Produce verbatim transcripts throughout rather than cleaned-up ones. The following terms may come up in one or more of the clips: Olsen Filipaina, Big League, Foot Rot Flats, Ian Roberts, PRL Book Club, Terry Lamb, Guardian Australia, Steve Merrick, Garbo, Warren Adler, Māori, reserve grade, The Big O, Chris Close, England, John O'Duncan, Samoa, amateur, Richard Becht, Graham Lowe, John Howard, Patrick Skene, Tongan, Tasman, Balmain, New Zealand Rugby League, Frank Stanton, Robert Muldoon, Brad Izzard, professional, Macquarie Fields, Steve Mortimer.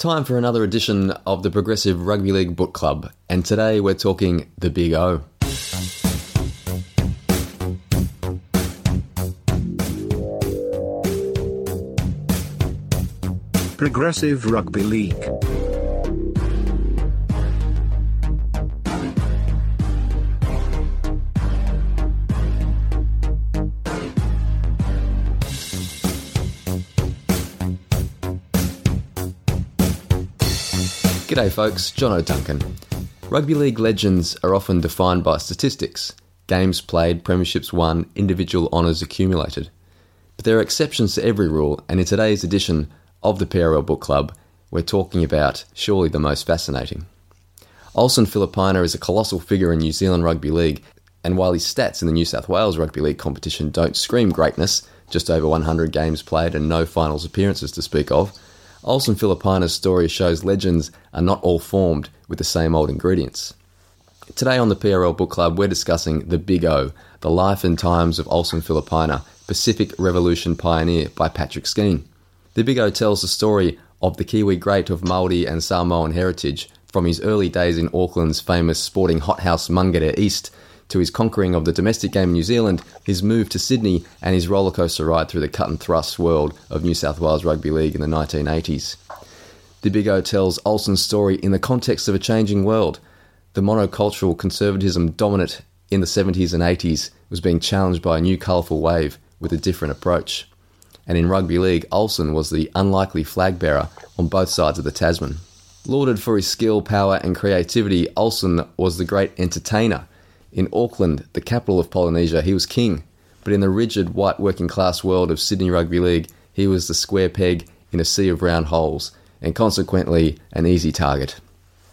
Time for another edition of the Progressive Rugby League Book Club, and today we're talking The Big O. Progressive Rugby League. G'day folks, John O'Duncan. Rugby league legends are often defined by statistics, games played, premierships won, individual honours accumulated. But there are exceptions to every rule, and in today's edition of the P R L Book Club, we're talking about surely the most fascinating. Olsen Filipaina is a colossal figure in New Zealand Rugby League, and while his stats in the New South Wales Rugby League competition don't scream greatness, just over one hundred games played and no finals appearances to speak of, Olsen Filipaina's story shows legends are not all formed with the same old ingredients. Today on the P R L Book Club, we're discussing The Big O, The Life and Times of Olsen Filipaina, Pacific Revolution Pioneer by Patrick Skene. The Big O tells the story of the Kiwi great of Māori and Samoan heritage, from his early days in Auckland's famous sporting hothouse Mangere East, to his conquering of the domestic game in New Zealand, his move to Sydney, and his rollercoaster ride through the cut-and-thrust world of New South Wales Rugby League in the nineteen eighties. The Big O tells Olsen's story in the context of a changing world. The monocultural conservatism dominant in the seventies and eighties was being challenged by a new colourful wave with a different approach. And in rugby league, Olsen was the unlikely flag-bearer on both sides of the Tasman. Lauded for his skill, power and creativity, Olsen was the great entertainer. In Auckland, the capital of Polynesia, he was king, but in the rigid white working-class world of Sydney Rugby League, he was the square peg in a sea of round holes, and consequently an easy target.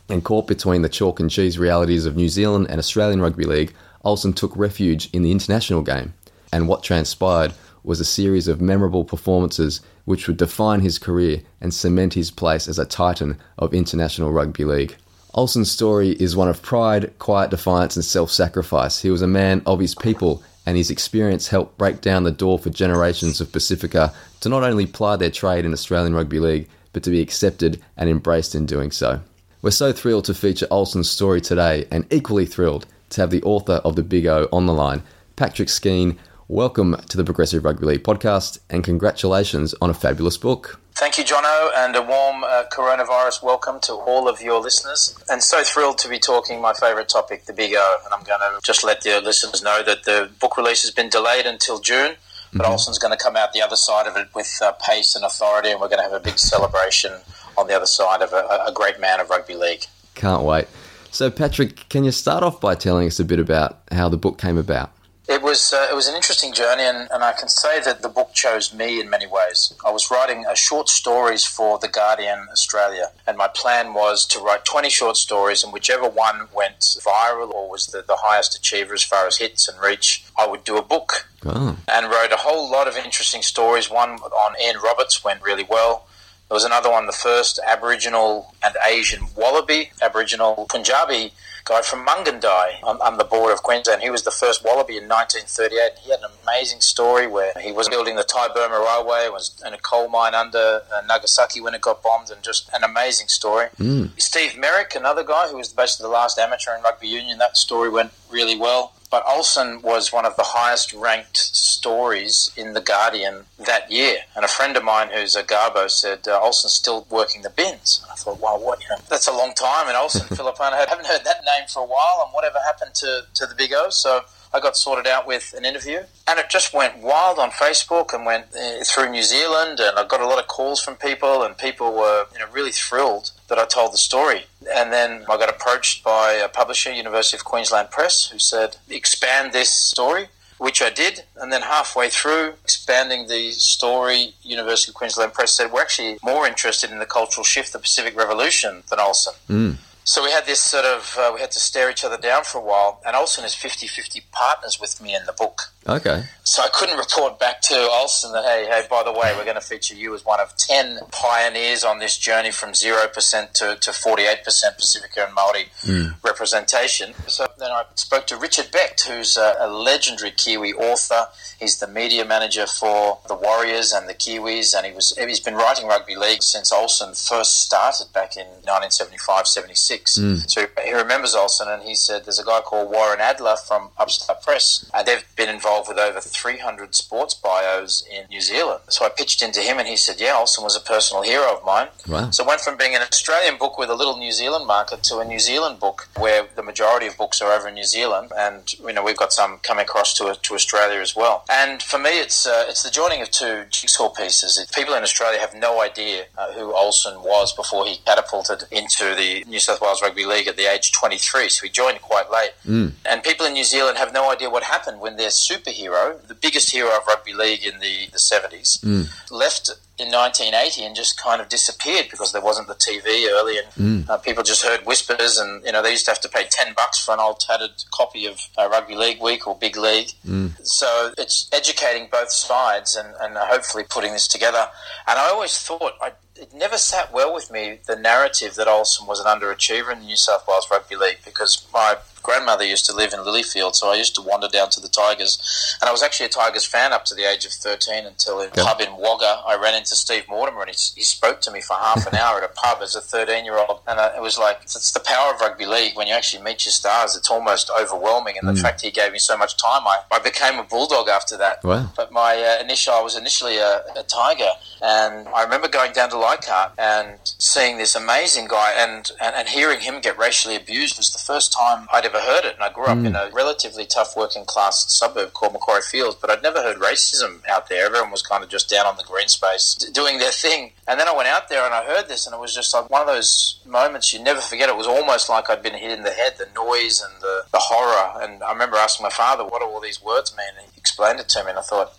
And caught between the chalk and cheese realities of New Zealand and Australian Rugby League, Olsen took refuge in the international game, and what transpired was a series of memorable performances which would define his career and cement his place as a titan of international rugby league. Olsen's story is one of pride, quiet defiance and self-sacrifice. He was a man of his people, and his experience helped break down the door for generations of Pacifica to not only ply their trade in Australian Rugby League, but to be accepted and embraced in doing so. We're so thrilled to feature Olsen's story today, and equally thrilled to have the author of The Big O on the line, Patrick Skene. Welcome to the Progressive Rugby League podcast, and congratulations on a fabulous book. Thank you, Jono, and a warm uh, coronavirus welcome to all of your listeners. And so thrilled to be talking my favourite topic, the Big O. And I'm going to just let the listeners know that the book release has been delayed until June, but mm-hmm. Olsen's going to come out the other side of it with uh, pace and authority, and we're going to have a big celebration on the other side of a, a great man of rugby league. Can't wait. So, Patrick, can you start off by telling us a bit about how the book came about? It was uh, it was an interesting journey, and, and I can say that the book chose me in many ways. I was writing uh, short stories for The Guardian Australia, and my plan was to write twenty short stories, and whichever one went viral or was the, the highest achiever as far as hits and reach, I would do a book. Oh. And wrote a whole lot of interesting stories. One on Ian Roberts went really well. There was another one, the first Aboriginal and Asian Wallaby, Aboriginal Punjabi guy from Mungandai on, on the border of Queensland. He was the first Wallaby in nineteen thirty-eight. He had an amazing story where he was building the Thai-Burma Railway, was in a coal mine under uh, Nagasaki when it got bombed, and just an amazing story. Mm. Steve Merrick, another guy who was basically the last amateur in rugby union, that story went really well. But Olsen was one of the highest-ranked stories in The Guardian that year. And a friend of mine who's a Garbo said, uh, Olsen's still working the bins. And I thought, wow, what? You know, that's a long time. And Olsen Filipaina, I haven't heard that name for a while, and whatever happened to, to the Big O. So I got sorted out with an interview. And it just went wild on Facebook and went uh, through New Zealand. And I got a lot of calls from people, and people were you know, really thrilled that I told the story. And then I got approached by a publisher, University of Queensland Press, who said, expand this story, which I did. And then halfway through expanding the story, University of Queensland Press said, we're actually more interested in the cultural shift, the Pacific Revolution, than Olsen. Mm. So we had this sort of, uh, we had to stare each other down for a while, and Olsen is fifty-fifty partners with me in the book. Okay. So I couldn't report back to Olsen that, hey, hey, by the way, we're going to feature you as one of ten pioneers on this journey from zero percent to, to forty-eight percent Pacifica and Māori mm. representation. So then I spoke to Richard Becht, who's a, a legendary Kiwi author. He's the media manager for the Warriors and the Kiwis, and he was, he's been writing rugby league since Olsen first started back in nineteen seventy-five seventy-six. Mm. So he remembers Olsen, and he said there's a guy called Warren Adler from Upstart Press, and they've been involved with over three hundred sports bios in New Zealand. So I pitched into him, and he said, yeah, Olsen was a personal hero of mine. Wow. So it went from being an Australian book with a little New Zealand market to a New Zealand book where the majority of books are over in New Zealand, and you know we've got some coming across to, to Australia as well. And for me, it's uh, it's the joining of two jigsaw pieces. People in Australia have no idea uh, who Olsen was before he catapulted into the New South Wales Rugby League at the age twenty-three, so he joined quite late. Mm. And people in New Zealand have no idea what happened when their superhero, the biggest hero of rugby league in the, the seventies, mm. left in nineteen eighty and just kind of disappeared because there wasn't the T V early, and mm. uh, people just heard whispers, and you know they used to have to pay ten bucks for an old tattered copy of uh, Rugby League Week or Big League. Mm. So it's educating both sides and, and hopefully putting this together. And I always thought, I, it never sat well with me, the narrative that Olsen was an underachiever in the New South Wales Rugby League, because my grandmother used to live in Lilyfield, so I used to wander down to the Tigers, and I was actually a Tigers fan up to the age of thirteen until in a yeah. pub in Wagga I ran into Steve Mortimer, and he, he spoke to me for half an hour at a pub as a thirteen year old, and I, it was like, it's the power of rugby league when you actually meet your stars, it's almost overwhelming. And mm. the fact he gave me so much time, I, I became a bulldog after that. Wow. But my uh, initial I was initially a, a Tiger, and I remember going down to Leichhardt and seeing this amazing guy, and, and, and hearing him get racially abused was the first time I'd ever heard it. And I grew up mm. in a relatively tough working class suburb called Macquarie Fields, but I'd never heard racism out there. Everyone was kind of just down on the green space doing their thing. And then I went out there and I heard this, and it was just like one of those moments you never forget. It was almost like I'd been hit in the head, the noise and the, the horror. And I remember asking my father, what do all these words mean? And he explained it to me, and I thought,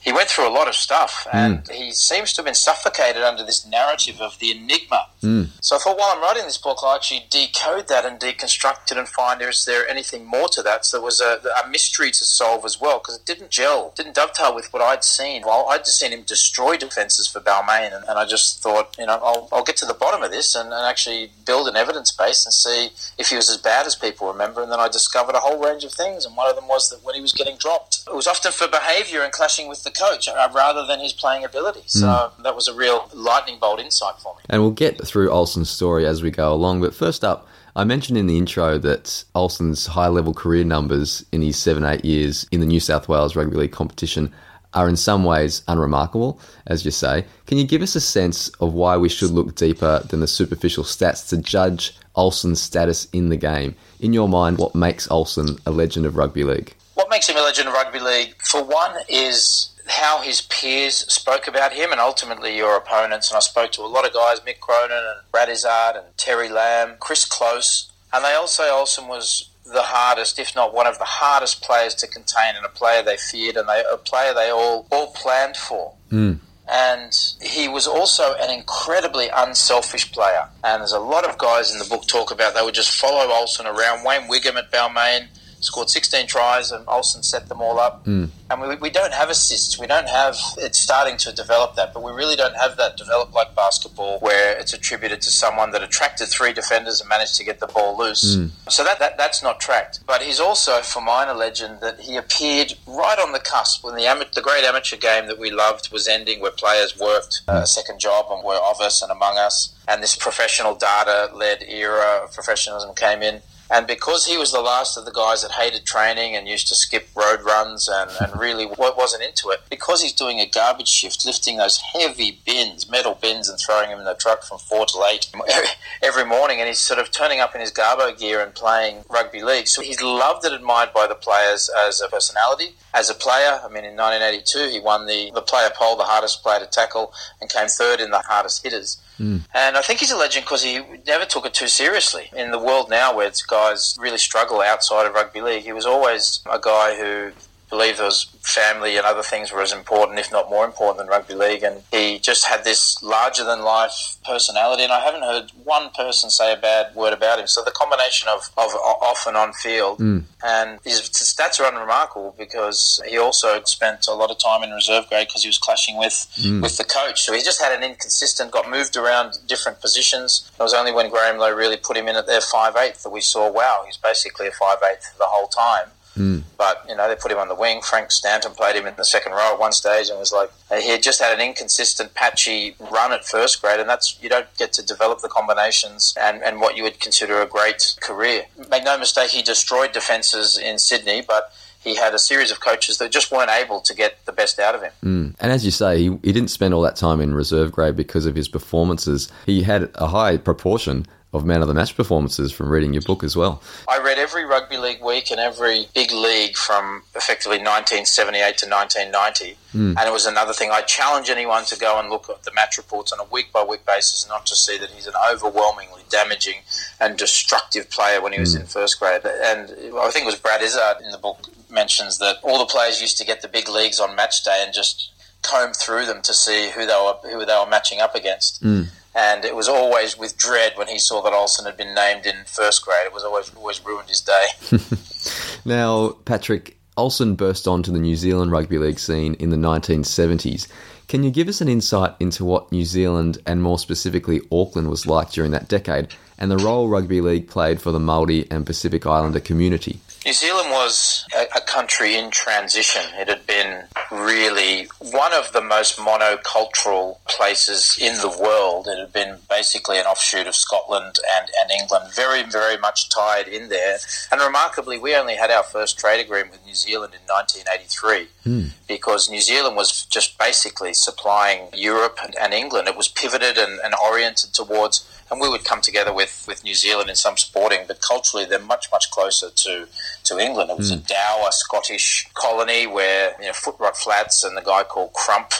he went through a lot of stuff, and mm. he seems to have been suffocated under this narrative of the enigma. Mm. So I thought, while I'm writing this book, I'll actually decode that and deconstruct it and find, is there anything more to that? So there was a, a mystery to solve as well, because it didn't gel, didn't dovetail with what I'd seen. Well, I'd just seen him destroy defences for Balmain, and, and I just thought, you know, I'll, I'll get to the bottom of this and, and actually build an evidence base and see if he was as bad as people remember. And then I discovered a whole range of things, and one of them was that when he was getting dropped, it was often for behaviour and clashing with the coach rather than his playing ability. So mm. that was a real lightning bolt insight for me. And we'll get through Olsen's story as we go along, but first up, I mentioned in the intro that Olsen's high-level career numbers in his seven, eight years in the New South Wales Rugby League competition are in some ways unremarkable, as you say. Can you give us a sense of why we should look deeper than the superficial stats to judge Olsen's status in the game? In your mind, what makes Olsen a legend of rugby league? What makes him a legend of rugby league, for one, is how his peers spoke about him and ultimately your opponents. And I spoke to a lot of guys, Mick Cronin and Brad Izzard and Terry Lamb, Chris Close, and they all say Olsen was the hardest, if not one of the hardest players to contain, and a player they feared, and they, a player they all, all planned for. Mm. And he was also an incredibly unselfish player. And there's a lot of guys in the book talk about they would just follow Olsen around. Wayne Wigham at Balmain scored sixteen tries, and Olsen set them all up. Mm. And we we don't have assists. We don't have, it's starting to develop that, but we really don't have that developed like basketball where it's attributed to someone that attracted three defenders and managed to get the ball loose. Mm. So that, that that's not tracked. But he's also, for mine, a legend that he appeared right on the cusp when the, ama- the great amateur game that we loved was ending, where players worked uh, a second job and were of us and among us. And this professional data-led era of professionalism came in. And because he was the last of the guys that hated training and used to skip road runs and, and really wasn't into it, because he's doing a garbage shift, lifting those heavy bins, metal bins, and throwing them in the truck from four till eight every morning, and he's sort of turning up in his Garbo gear and playing rugby league. So he's loved and admired by the players as a personality, as a player. I mean, in nineteen eighty-two, he won the, the player poll, the hardest player to tackle, and came third in the hardest hitters. Mm. And I think he's a legend because he never took it too seriously. In the world now where it's guys really struggle outside of rugby league, he was always a guy who believed there was family and other things were as important, if not more important, than rugby league. And he just had this larger-than-life personality, and I haven't heard one person say a bad word about him. So the combination of, of off and on field, mm. and his stats are unremarkable because he also spent a lot of time in reserve grade because he was clashing with, mm. with the coach. So he just had an inconsistent, got moved around different positions. It was only when Graham Lowe really put him in at their five-eighth that we saw, wow, he's basically a five-eighth the whole time. Mm. But, you know, they put him on the wing. Frank Stanton played him in the second row at one stage and was like, he had just had an inconsistent, patchy run at first grade, and that's, you don't get to develop the combinations and, and what you would consider a great career. Make no mistake, he destroyed defences in Sydney, but he had a series of coaches that just weren't able to get the best out of him. Mm. And as you say, he, he didn't spend all that time in reserve grade because of his performances. He had a high proportion of man of the match performances from reading your book as well. I read every rugby league week and every big league from effectively nineteen seventy-eight to nineteen ninety. Mm. And it was another thing. I challenge anyone to go and look at the match reports on a week-by-week basis, not to see that he's an overwhelmingly damaging and destructive player when he was mm. in first grade. And I think it was Brad Izzard in the book mentions that all the players used to get the big leagues on match day and just comb through them to see who they were, who they were matching up against. Mm. And it was always with dread when he saw that Olsen had been named in first grade. It was always always ruined his day. Now, Patrick, Olsen burst onto the New Zealand Rugby League scene in the nineteen seventies. Can you give us an insight into what New Zealand and more specifically Auckland was like during that decade and the role rugby league played for the Māori and Pacific Islander community? New Zealand was a, a country in transition. It had been really one of the most monocultural places in the world. It had been basically an offshoot of Scotland and, and England, very, very much tied in there. And remarkably, we only had our first trade agreement with New Zealand in nineteen eighty-three mm. because New Zealand was just basically supplying Europe and, and England. It was pivoted and, and oriented towards, and we would come together with, with New Zealand in some sporting, but culturally they're much, much closer to, to England. It was mm. a dour Scottish colony where, you know, foot rot flats and the guy called Crump,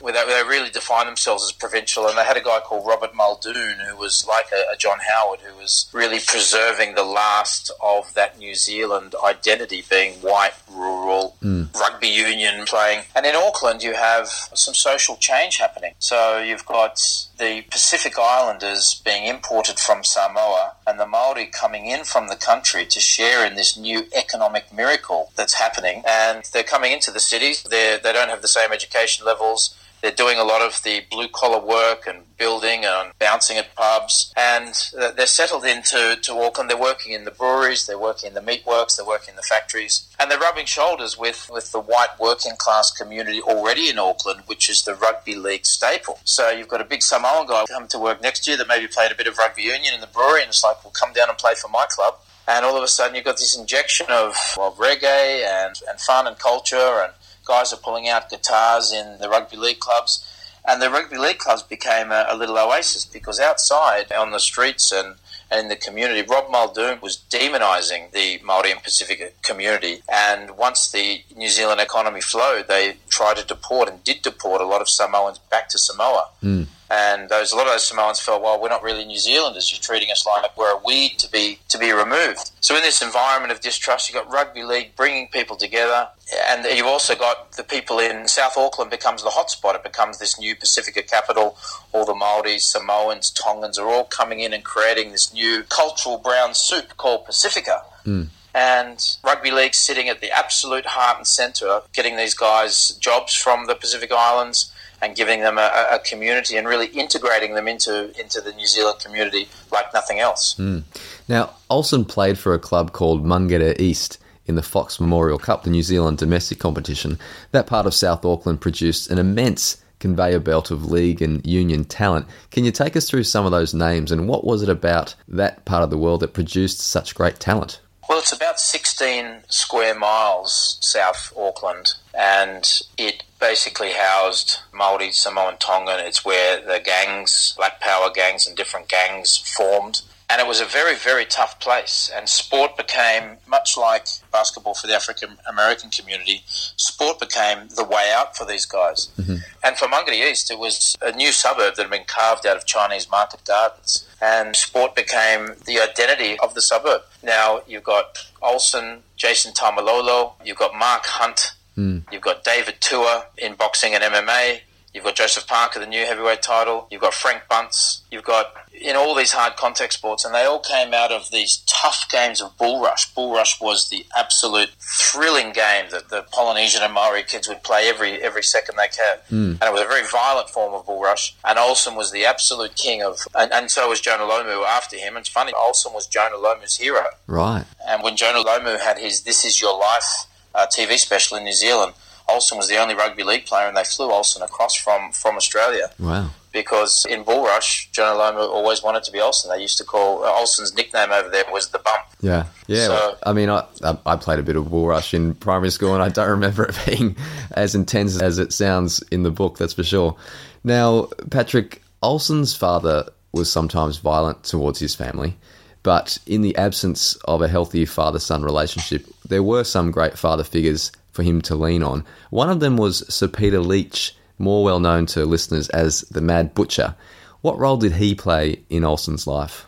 where they, they really defined themselves as provincial, and they had a guy called Robert Muldoon who was like a, a John Howard, who was really preserving the last of that New Zealand identity, being white, rural, mm. rugby union playing. And in Auckland you have some social change happening. So you've got the Pacific Islanders being imported from Samoa and the Māori coming in from the country to share in this new economic miracle that's happening. And they're coming into the cities. They're, they don't have the same education levels. They're doing a lot of the blue-collar work and building and bouncing at pubs. And they're settled into to Auckland. They're working in the breweries. They're working in the meatworks. They're working in the factories. And they're rubbing shoulders with, with the white working-class community already in Auckland, which is the rugby league staple. So you've got a big Samoan guy come to work next year that maybe played a bit of rugby union in the brewery, and it's like, well, come down and play for my club. And all of a sudden you've got this injection of, of reggae and, and fun and culture, and guys are pulling out guitars in the rugby league clubs. And the rugby league clubs became a, a little oasis, because outside on the streets and, and in the community, Rob Muldoon was demonising the Māori and Pacific community. And once the New Zealand economy flowed, they tried to deport and did deport a lot of Samoans back to Samoa. Mm. And those, a lot of those Samoans felt, well, we're not really New Zealanders. You're treating us like we're a weed to be to be removed. So in this environment of distrust, you've got rugby league bringing people together, and you've also got the people in South Auckland becomes the hotspot. It becomes this new Pacifica capital. All the Māori, Samoans, Tongans are all coming in and creating this new cultural brown soup called Pacifica. Mm. And rugby league sitting at the absolute heart and centre, getting these guys jobs from the Pacific Islands and giving them a, a community and really integrating them into, into the New Zealand community like nothing else. Mm. Now, Olsen played for a club called Mangere East in the Fox Memorial Cup, the New Zealand domestic competition. That part of South Auckland produced an immense conveyor belt of league and union talent. Can you take us through some of those names, and what was it about that part of the world that produced such great talent? Well, it's about sixteen square miles south Auckland, and it basically housed Māori, Samoan, Tongan. It's where the gangs, black power gangs and different gangs formed. And it was a very, very tough place. And sport became, much like basketball for the African-American community, sport became the way out for these guys. Mm-hmm. And for Mangere East, it was a new suburb that had been carved out of Chinese market gardens. And sport became the identity of the suburb. Now you've got Olsen, Jason Tamalolo, you've got Mark Hunt, mm. you've got David Tua in boxing and M M A, you've got Joseph Parker, the new heavyweight title, you've got Frank Bunce, you've got in all these hard contact sports, and they all came out of these tough games of bull rush. Bull rush was the absolute thrilling game that the Polynesian and Maori kids would play every every second they could. Mm. And it was a very violent form of bull rush. And Olsen was the absolute king of, and, and so was Jonah Lomu after him. And it's funny, Olsen was Jonah Lomu's hero. Right. And when Jonah Lomu had his This Is Your Life uh, T V special in New Zealand, Olsen was the only rugby league player, and they flew Olsen across from, from Australia. Wow. Because in bull rush, Jonah Lomu always wanted to be Olsen. They used to call, Olsen's nickname over there was the bump. Yeah, yeah. So, I mean, I I played a bit of bull rush in primary school, and I don't remember it being as intense as it sounds in the book, that's for sure. Now, Patrick, Olsen's father was sometimes violent towards his family, but in the absence of a healthy father-son relationship, there were some great father figures for him to lean on. One of them was Sir Peter Leach, more well known to listeners as the Mad Butcher. What role did he play in Olsen's life?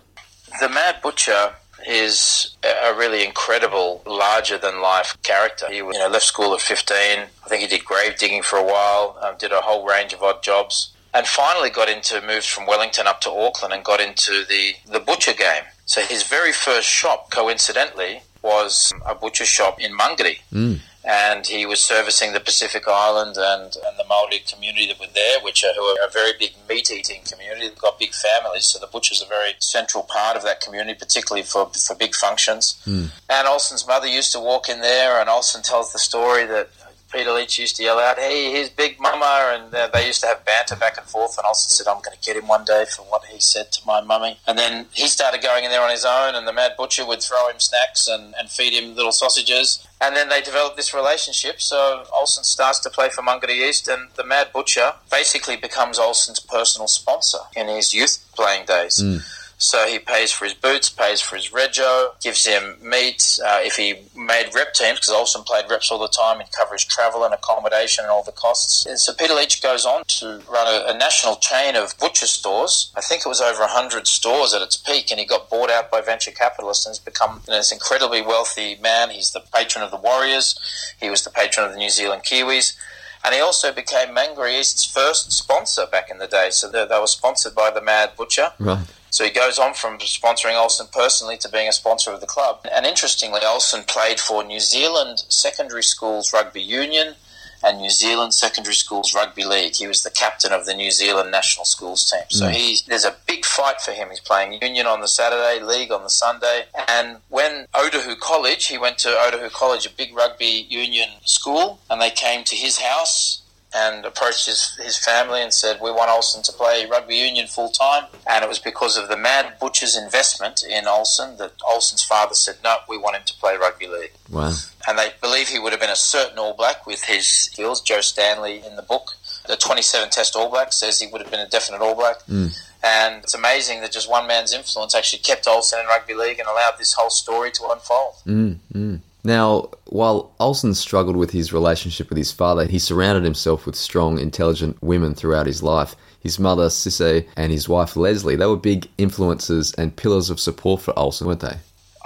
The Mad Butcher is a really incredible, larger-than-life character. He was, you know, left school at fifteen. I think he did grave digging for a while, um, did a whole range of odd jobs, and finally got into, moved from Wellington up to Auckland and got into the, the butcher game. So his very first shop, coincidentally, was a butcher shop in Mangere. Mm. And he was servicing the Pacific Island and, and the Maori community that were there, which are, who are a very big meat-eating community. They've got big families, so the butcher's a very central part of that community, particularly for, for big functions. Mm. And Olsen's mother used to walk in there, and Olsen tells the story that Peter Leach used to yell out, "Hey, here's Big Mama," and uh, they used to have banter back and forth, and Olsen said, "I'm going to get him one day for what he said to my mummy." And then he started going in there on his own, and the Mad Butcher would throw him snacks and, and feed him little sausages, and then they developed this relationship. So Olsen starts to play for Mangere East, and the Mad Butcher basically becomes Olsen's personal sponsor in his youth playing days. Mm. So he pays for his boots, pays for his rego, gives him meat. Uh, if he made rep teams, because Olsen played reps all the time, he'd cover his travel and accommodation and all the costs. And so Peter Leach goes on to run a, a national chain of butcher stores. I think it was over one hundred stores at its peak, and he got bought out by venture capitalists and has become, you know, this incredibly wealthy man. He's the patron of the Warriors. He was the patron of the New Zealand Kiwis. And he also became Mangere East's first sponsor back in the day. So they, they were sponsored by the Mad Butcher. Right. So he goes on from sponsoring Olsen personally to being a sponsor of the club. And interestingly, Olsen played for New Zealand Secondary Schools Rugby Union and New Zealand Secondary Schools Rugby League. He was the captain of the New Zealand National Schools team. So he, there's a big fight for him. He's playing Union on the Saturday, League on the Sunday. And when Otahuhu College, he went to Otahuhu College, a big rugby union school, and they came to his house and approached his, his family and said, "We want Olsen to play rugby union full-time." And it was because of the Mad Butcher's investment in Olsen that Olsen's father said, "No, we want him to play rugby league." Wow. And they believe he would have been a certain All Black with his skills. Joe Stanley in the book, the twenty-seven Test All Black, says he would have been a definite All Black. Mm. And it's amazing that just one man's influence actually kept Olsen in rugby league and allowed this whole story to unfold. Mm, mm. Now, while Olsen struggled with his relationship with his father, he surrounded himself with strong, intelligent women throughout his life. His mother, Sisse, and his wife, Leslie, they were big influences and pillars of support for Olsen, weren't they?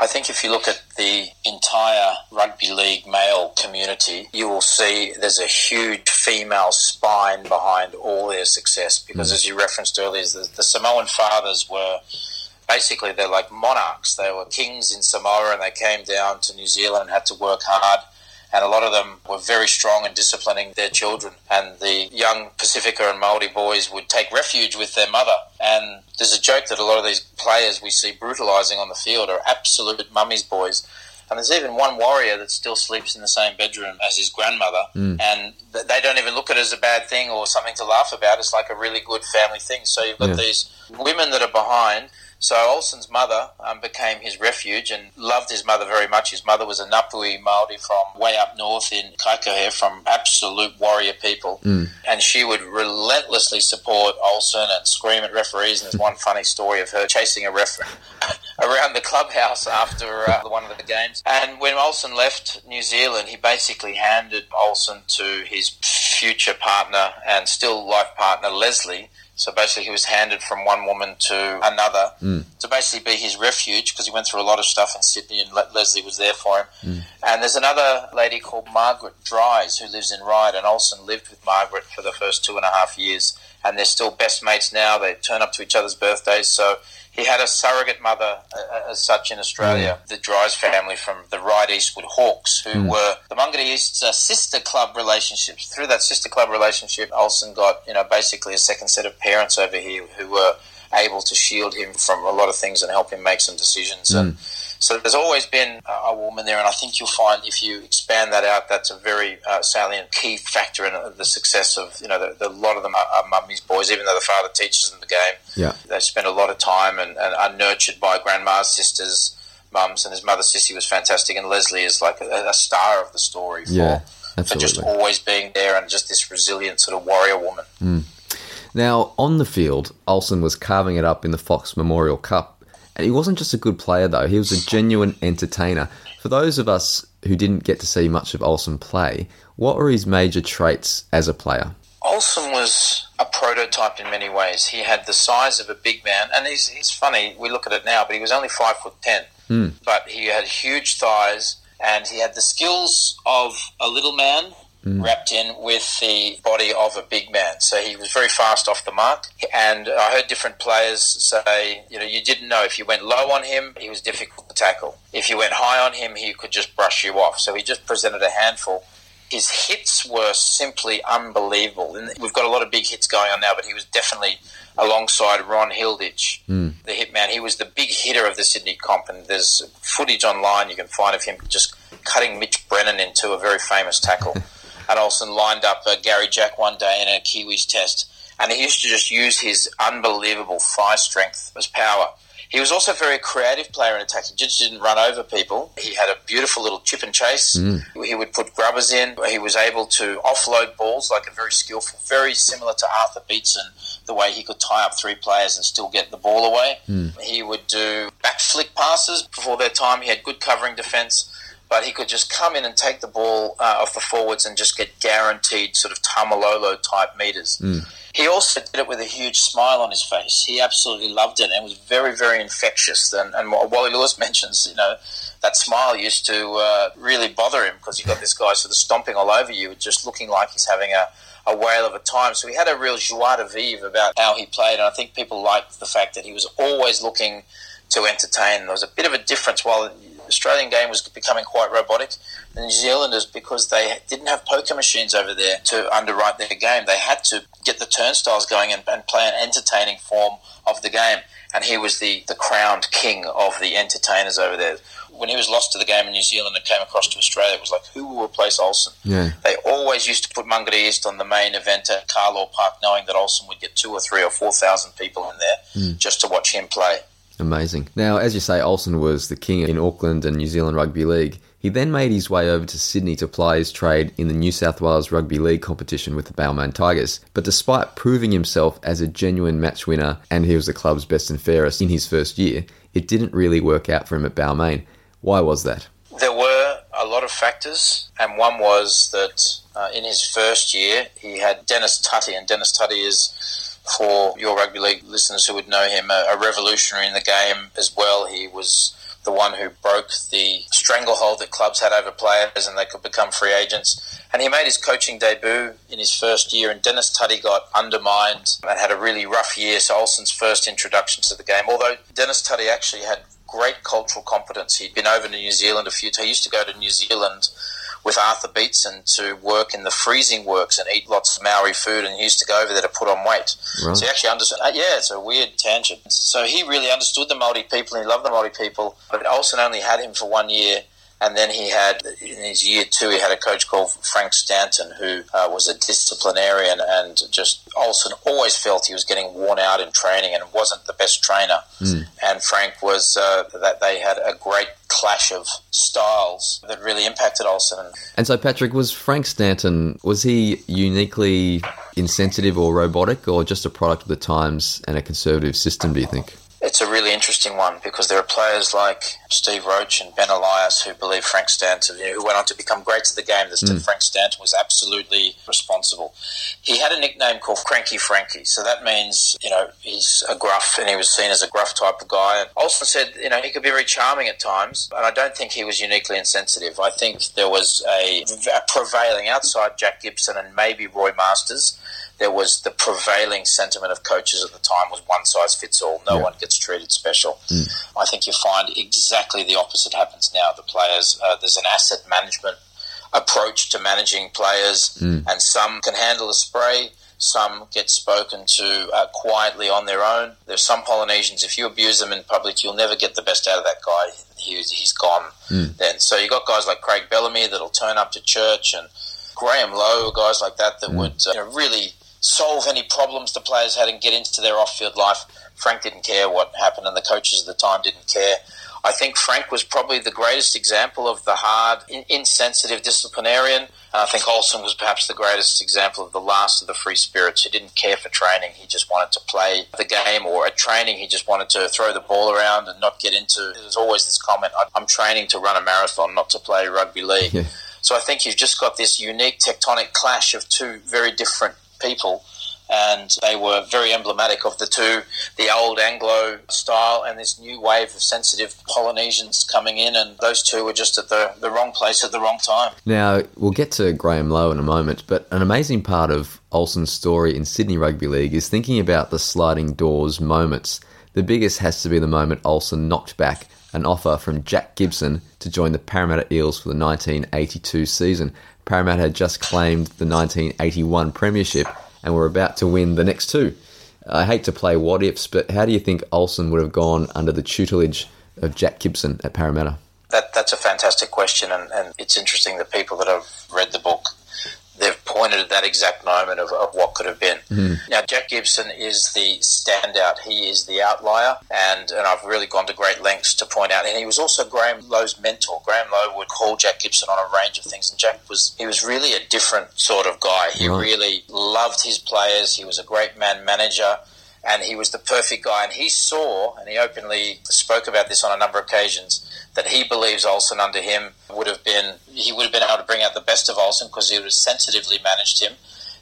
I think if you look at the entire rugby league male community, you will see there's a huge female spine behind all their success because, mm. as you referenced earlier, the, the Samoan fathers were... basically, they're like monarchs. They were kings in Samoa, and they came down to New Zealand and had to work hard. And a lot of them were very strong in disciplining their children. And the young Pacifica and Māori boys would take refuge with their mother. And there's a joke that a lot of these players we see brutalising on the field are absolute mummy's boys. And there's even one warrior that still sleeps in the same bedroom as his grandmother, mm. and they don't even look at it as a bad thing or something to laugh about. It's like a really good family thing. So you've got yeah. these women that are behind. So Olsen's mother um, became his refuge and loved his mother very much. His mother was a Ngāpuhi Māori from way up north in Kaikohe, from absolute warrior people. Mm. And she would relentlessly support Olsen and scream at referees. And there's one funny story of her chasing a referee around the clubhouse after uh, one of the games. And when Olsen left New Zealand, he basically handed Olsen to his future partner and still life partner, Leslie, So basically he was handed from one woman to another mm. to basically be his refuge, because he went through a lot of stuff in Sydney, and Le- Leslie was there for him. Mm. And there's another lady called Margaret Dries who lives in Ryde, and Olsen lived with Margaret for the first two and a half years. And they're still best mates now. They turn up to each other's birthdays. So he had a surrogate mother uh, as such in Australia, mm. the Dries family from the Ryde Eastwood Hawks, who mm. were the Mangere East's uh, sister club relationships. Through that sister club relationship, Olsen got, you know, basically a second set of parents over here who were able to shield him from a lot of things and help him make some decisions. Mm. And so there's always been a woman there, and I think you'll find if you expand that out, that's a very uh, salient key factor in the success of, you know, the, the, a lot of them are, are mummies boys, even though the father teaches them the game. Yeah. They spend a lot of time and, and are nurtured by grandma's sisters, mums, and his mother Sissy was fantastic, and Leslie is like a, a star of the story for, yeah, for just always being there and just this resilient sort of warrior woman. Mm. Now, on the field, Olsen was carving it up in the Fox Memorial Cup. And he wasn't just a good player, though. He was a genuine entertainer. For those of us who didn't get to see much of Olsen play, what were his major traits as a player? Olsen was a prototype in many ways. He had the size of a big man. And he's, he's funny, we look at it now, but he was only five foot ten. Mm. But he had huge thighs, and he had the skills of a little man, Mm. wrapped in with the body of a big man. So he was very fast off the mark. And I heard different players say, you know, you didn't know. If you went low on him, he was difficult to tackle. If you went high on him, he could just brush you off. So he just presented a handful. His hits were simply unbelievable. And we've got a lot of big hits going on now, but he was definitely alongside Ron Hilditch, mm. the hitman. He was the big hitter of the Sydney comp, and there's footage online you can find of him just cutting Mitch Brennan into a very famous tackle. And Olsen lined up uh, Gary Jack one day in a Kiwis test, and he used to just use his unbelievable thigh strength as power. He was also a very creative player in attack. He just didn't run over people. He had a beautiful little chip and chase. Mm. He would put grubbers in. He was able to offload balls like a very skillful, very similar to Arthur Beetson, the way he could tie up three players and still get the ball away. Mm. He would do back flick passes before their time. He had good covering defence. But he could just come in and take the ball uh, off the forwards and just get guaranteed sort of Tamalolo-type metres. Mm. He also did it with a huge smile on his face. He absolutely loved it and was very, very infectious. And, and Wally Lewis mentions, you know, that smile used to uh, really bother him, because you got this guy sort of stomping all over you, just looking like he's having a, a whale of a time. So he had a real joie de vivre about how he played, and I think people liked the fact that he was always looking to entertain. There was a bit of a difference while Australian game was becoming quite robotic. The New Zealanders, because they didn't have poker machines over there to underwrite their game, they had to get the turnstiles going and, and play an entertaining form of the game. And he was the, the crowned king of the entertainers over there. When he was lost to the game in New Zealand and came across to Australia, it was like, who will replace Olsen? Yeah. They always used to put Mangere East on the main event at Carlaw Park, knowing that Olsen would get two or three or four thousand people in there mm. just to watch him play. Amazing. Now, as you say, Olsen was the king in Auckland and New Zealand Rugby League. He then made his way over to Sydney to play his trade in the New South Wales Rugby League competition with the Balmain Tigers. But despite proving himself as a genuine match winner, and he was the club's best and fairest in his first year, it didn't really work out for him at Balmain. Why was that? There were a lot of factors, and one was that uh, in his first year, he had Dennis Tutty, and Dennis Tutty is... for your rugby league listeners who would know him, a, a revolutionary in the game as well. He was the one who broke the stranglehold that clubs had over players, and they could become free agents. And he made his coaching debut in his first year, and Dennis Tutty got undermined and had a really rough year. So Olsen's first introduction to the game, although Dennis Tutty actually had great cultural competence. He'd been over to New Zealand a few times. He used to go to New Zealand with Arthur Beetson to work in the freezing works and eat lots of Maori food, and he used to go over there to put on weight. Right. So he actually understood. Yeah, it's a weird tangent. So he really understood the Maori people, and he loved the Maori people, but Olsen only had him for one year, and then he had, in his year two, he had a coach called Frank Stanton, who uh, was a disciplinarian, and just Olsen always felt he was getting worn out in training and wasn't the best trainer. Mm. And Frank was, uh, that they had a great clash of styles that really impacted Olsen. And so, Patrick, was Frank Stanton, was he uniquely insensitive or robotic, or just a product of the times and a conservative system, do you think? it's a really interesting one because there are players like Steve Roach and Ben Elias who believe Frank Stanton, you know, who went on to become greats of the game. That mm. Frank Stanton was absolutely responsible. He had a nickname called Cranky Frankie, so that means, you know, he's a gruff, and he was seen as a gruff type of guy. And Olsen said, you know, he could be very charming at times, and I don't think he was uniquely insensitive. I think there was a, a prevailing, outside Jack Gibson and maybe Roy Masters, there was the prevailing sentiment of coaches at the time was one size fits all. No yeah. one gets treated special. Mm. I think you find exactly the opposite happens now. The players, uh, there's an asset management approach to managing players, mm. and some can handle a spray. Some get spoken to uh, quietly on their own. There's some Polynesians, if you abuse them in public, you'll never get the best out of that guy. He, he's gone mm. then. So you got guys like Craig Bellamy that'll turn up to church, and Graham Lowe, guys like that that mm. would uh, you know, really solve any problems the players had and get into their off-field life. Frank didn't care what happened, and the coaches at the time didn't care. I think Frank was probably the greatest example of the hard, insensitive disciplinarian. And I think Olsen was perhaps the greatest example of the last of the free spirits who didn't care for training. He just wanted to play the game, or at training he just wanted to throw the ball around and not get into it. There's always this comment, I'm training to run a marathon, not to play rugby league. Yeah. So I think you've just got this unique tectonic clash of two very different people, and they were very emblematic of the two, the old Anglo style and this new wave of sensitive Polynesians coming in, and those two were just at the, the wrong place at the wrong time. Now, we'll get to Graham Lowe in a moment, but an amazing part of Olsen's story in Sydney Rugby League is thinking about the sliding doors moments. The biggest has to be the moment Olsen knocked back an offer from Jack Gibson to join the Parramatta Eels for the nineteen eighty-two season. Parramatta had just claimed the nineteen eighty-one premiership and were about to win the next two. I hate to play what-ifs, but how do you think Olsen would have gone under the tutelage of Jack Gibson at Parramatta? That, that's a fantastic question, and, and it's interesting that people that have read the book, they've pointed at that exact moment of, of what could have been. Mm. Now, Jack Gibson is the standout. He is the outlier, and, and I've really gone to great lengths to point out. And he was also Graham Lowe's mentor. Graham Lowe would call Jack Gibson on a range of things, and Jack was he was really a different sort of guy. He right. really loved his players. He was a great man-manager, and he was the perfect guy. And he saw, and he openly spoke about this on a number of occasions, that he believes Olsen under him would have been, he would have been able to bring out the best of Olsen because he would have sensitively managed him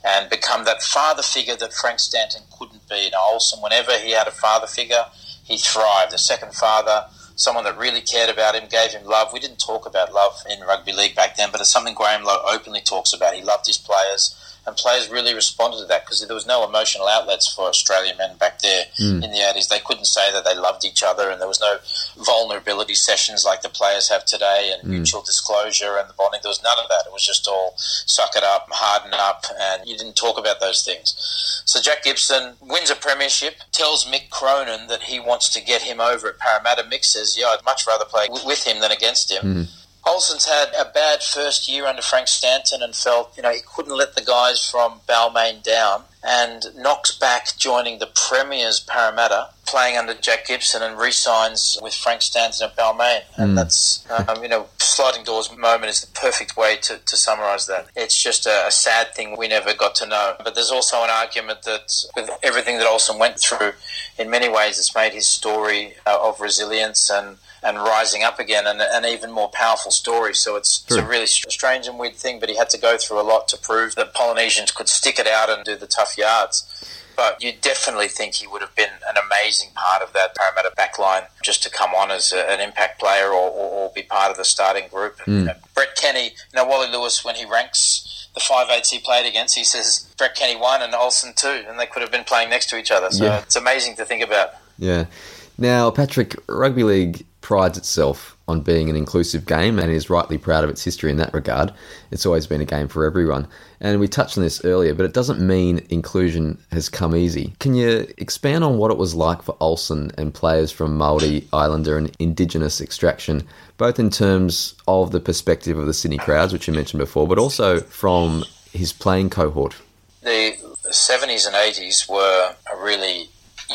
and become that father figure that Frank Stanton couldn't be. Now, Olsen, whenever he had a father figure, he thrived. A second father, someone that really cared about him, gave him love. We didn't talk about love in rugby league back then, but it's something Graham Lowe openly talks about. He loved his players, and players really responded to that because there was no emotional outlets for Australian men back there mm. in the eighties. They couldn't say that they loved each other, and there was no vulnerability sessions like the players have today, and mm. mutual disclosure and the bonding. There was none of that. It was just all suck it up, harden up, and you didn't talk about those things. So Jack Gibson wins a premiership, tells Mick Cronin that he wants to get him over at Parramatta. Mick says, yeah, I'd much rather play w- with him than against him. Mm. Olsen's had a bad first year under Frank Stanton and felt, you know, he couldn't let the guys from Balmain down, and knocks back joining the Premier's Parramatta, playing under Jack Gibson, and re-signs with Frank Stanton at Balmain. And mm. that's, um, you know, sliding doors moment is the perfect way to, to summarise that. It's just a, a sad thing we never got to know. But there's also an argument that with everything that Olsen went through, in many ways it's made his story uh, of resilience and and rising up again and an even more powerful story. So it's, it's a really strange and weird thing, but he had to go through a lot to prove that Polynesians could stick it out and do the tough yards. But you definitely think he would have been an amazing part of that Parramatta backline, just to come on as a, an impact player, or, or, or be part of the starting group. Mm. You know, Brett Kenny, you know, Wally Lewis, when he ranks the five-eighths he played against, he says Brett Kenny one and Olsen two, and they could have been playing next to each other. So yeah. it's amazing to think about. Yeah. Now, Patrick, rugby league prides itself on being an inclusive game and is rightly proud of its history in that regard. It's always been a game for everyone. And we touched on this earlier, but it doesn't mean inclusion has come easy. Can you expand on what it was like for Olsen and players from Māori, Islander and Indigenous extraction, both in terms of the perspective of the Sydney crowds, which you mentioned before, but also from his playing cohort? The seventies and eighties were a really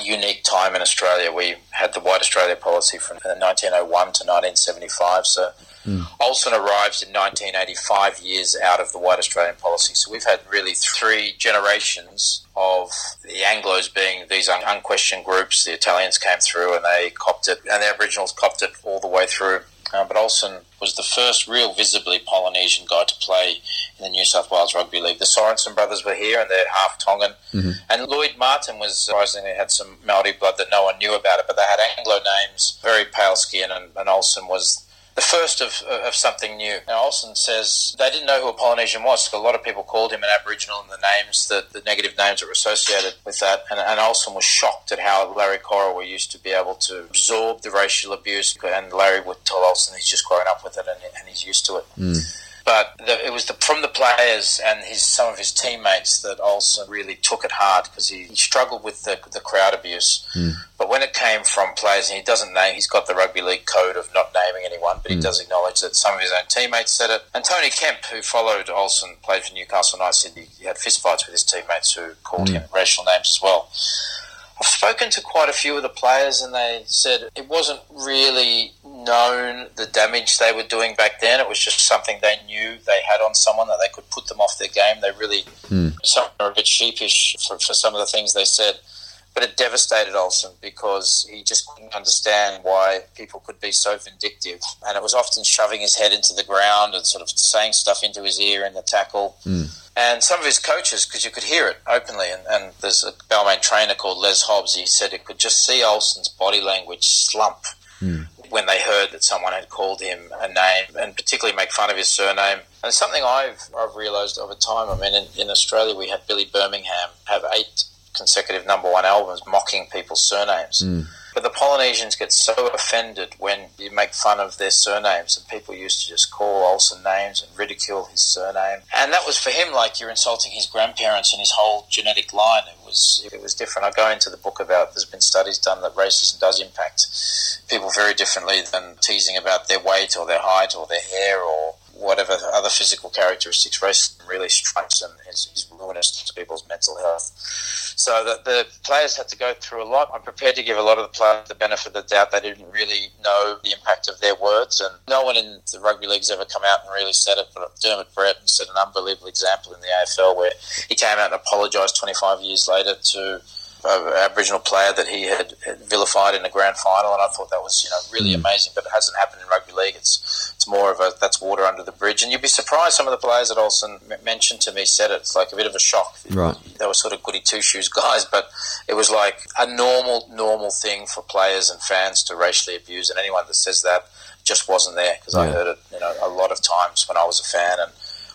unique time in Australia. We had the White Australia policy from nineteen oh one to nineteen seventy-five, so Mm. Olsen arrives in nineteen eighty-five, years out of the White Australian policy. So we've had really three generations of the Anglos being these un- unquestioned groups. The Italians came through and they copped it, and the Aboriginals copped it all the way through. Uh, but Olsen was the first real visibly Polynesian guy to play in the New South Wales Rugby League. The Sorensen brothers were here, and they're half Tongan. Mm-hmm. And Lloyd Martin was surprisingly had some Māori blood that no one knew about it, but they had Anglo names, very pale skin, and, and Olsen was the first of, of something new. Now, Olsen says they didn't know who a Polynesian was. So a lot of people called him an Aboriginal, and the names, the, the negative names that were associated with that. And, and Olsen was shocked at how Larry Korra were used to be able to absorb the racial abuse. And Larry would tell Olsen he's just grown up with it and, and he's used to it. Mm. But the, it was the, from the players and his, some of his teammates that Olsen really took it hard, because he, he struggled with the, the crowd abuse. Mm. But when it came from players, and he doesn't name, he's got the rugby league code of not naming anyone, but he mm. does acknowledge that some of his own teammates said it. And Tony Kemp, who followed Olsen, played for Newcastle Knights, said he, he had fistfights with his teammates who called mm. him racial names as well. I've spoken to quite a few of the players, and they said it wasn't really known the damage they were doing back then. It was just something they knew they had on someone that they could put them off their game. They really, mm. some were a bit sheepish for, for some of the things they said. But it devastated Olsen, because he just couldn't understand why people could be so vindictive. And it was often shoving his head into the ground and sort of saying stuff into his ear in the tackle. Mm. And some of his coaches, because you could hear it openly, and, and there's a Balmain trainer called Les Hobbs, he said he could just see Olsen's body language slump mm. when they heard that someone had called him a name, and particularly make fun of his surname. And it's something I've, I've realised over time. I mean, in, in Australia we had Billy Birmingham have eight consecutive number one albums mocking people's surnames. Mm. But the Polynesians get so offended when you make fun of their surnames, and people used to just call Olsen names and ridicule his surname. And that was for him like you're insulting his grandparents and his whole genetic line. It was it was different. I go into the book about there's been studies done that racism does impact people very differently than teasing about their weight or their height or their hair or whatever other physical characteristics. Racism really strikes and is ruinous to people's mental health. So the, the players had to go through a lot. I'm prepared to give a lot of the players the benefit of the doubt. They didn't really know the impact of their words, and no one in the rugby league's ever come out and really said it, but Dermot Brereton set an unbelievable example in the A F L where he came out and apologised twenty-five years later to an Aboriginal player that he had, had vilified in the grand final, and I thought that was, you know, really amazing, but it hasn't happened in rugby league. It's it's more of a, that's water under the bridge. And you'd be surprised, some of the players that Olsen mentioned to me said it. It's like a bit of a shock. Right. They were sort of goody two-shoes guys, but it was like a normal, normal thing for players and fans to racially abuse, and anyone that says that just wasn't there, because yeah. I heard it, you know, a lot of times when I was a fan, and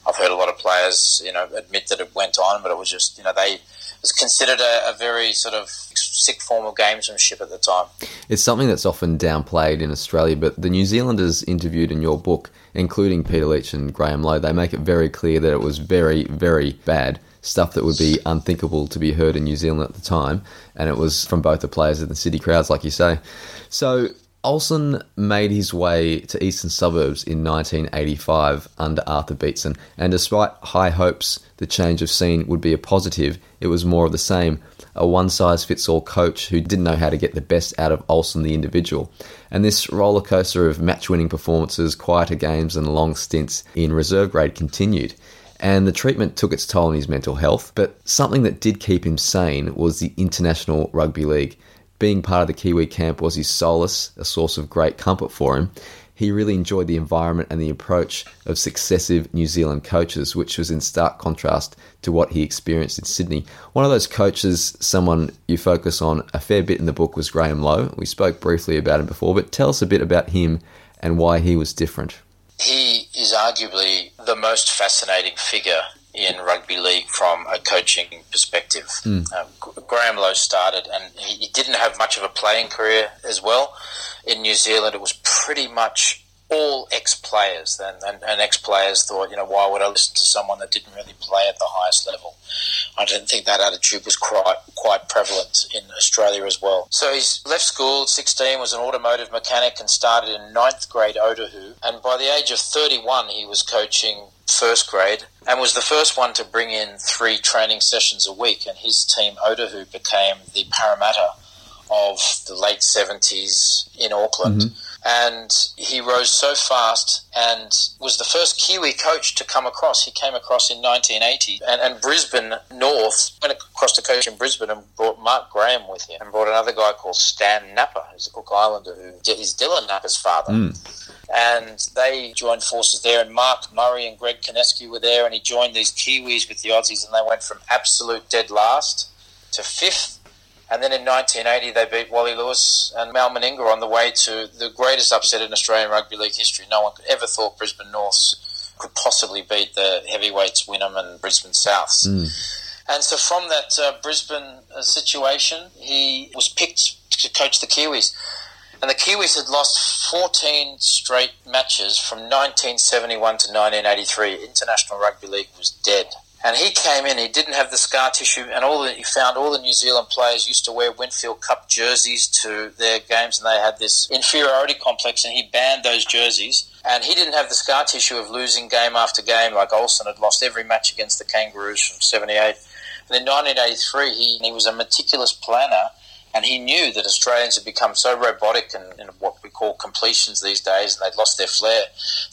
I've heard a lot of players, you know, admit that it went on, but it was just, you know, they... It's considered a, a very sort of sick form of gamesmanship at the time. It's something that's often downplayed in Australia, but the New Zealanders interviewed in your book, including Peter Leach and Graham Lowe, they make it very clear that it was very, very bad stuff that would be unthinkable to be heard in New Zealand at the time, and it was from both the players and the city crowds, like you say. So Olsen made his way to eastern suburbs in nineteen eighty-five under Arthur Beetson, and despite high hopes the change of scene would be a positive, it was more of the same, a one-size-fits-all coach who didn't know how to get the best out of Olsen the individual. And this rollercoaster of match-winning performances, quieter games and long stints in reserve grade continued. And the treatment took its toll on his mental health, but something that did keep him sane was the International Rugby League. Being part of the Kiwi camp was his solace, a source of great comfort for him. He really enjoyed the environment and the approach of successive New Zealand coaches, which was in stark contrast to what he experienced in Sydney. One of those coaches, someone you focus on a fair bit in the book, was Graham Lowe. We spoke briefly about him before, but tell us a bit about him and why he was different. He is arguably the most fascinating figure in rugby league from a coaching perspective. Mm. Um, Graham Lowe started, and he, he didn't have much of a playing career as well. In New Zealand, it was pretty much all ex-players, and, and, and ex-players thought, you know, why would I listen to someone that didn't really play at the highest level? I didn't think that attitude was quite, quite prevalent in Australia as well. So he's left school at sixteen, was an automotive mechanic, and started in ninth grade Otahuhu. And by the age of thirty-one, he was coaching first grade and was the first one to bring in three training sessions a week. And his team, Otahuhu, became the Parramatta of the late seventies in Auckland. Mm-hmm. And he rose so fast and was the first Kiwi coach to come across. He came across in nineteen eighty. And, and Brisbane North went across to coach in Brisbane and brought Mark Graham with him and brought another guy called Stan Napper, who's a Cook Islander, who is Dylan Napper's father. Mm. And they joined forces there, and Mark Murray and Greg Koneski were there, and he joined these Kiwis with the Aussies, and they went from absolute dead last to fifth. And then in nineteen eighty, they beat Wally Lewis and Mal Meninga on the way to the greatest upset in Australian rugby league history. No one could ever thought Brisbane Norths could possibly beat the heavyweights Wynnum and Brisbane Souths. Mm. And so from that uh, Brisbane uh, situation, he was picked to coach the Kiwis. And the Kiwis had lost fourteen straight matches from nineteen seventy-one to nineteen eighty-three. International Rugby League was dead. And he came in, he didn't have the scar tissue, and all the, he found all the New Zealand players used to wear Winfield Cup jerseys to their games, and they had this inferiority complex, and he banned those jerseys. And he didn't have the scar tissue of losing game after game, like Olsen had lost every match against the Kangaroos from seventy-eight. And in nineteen eighty-three, he, he was a meticulous planner. And he knew that Australians had become so robotic and in what we call completions these days, and they'd lost their flair,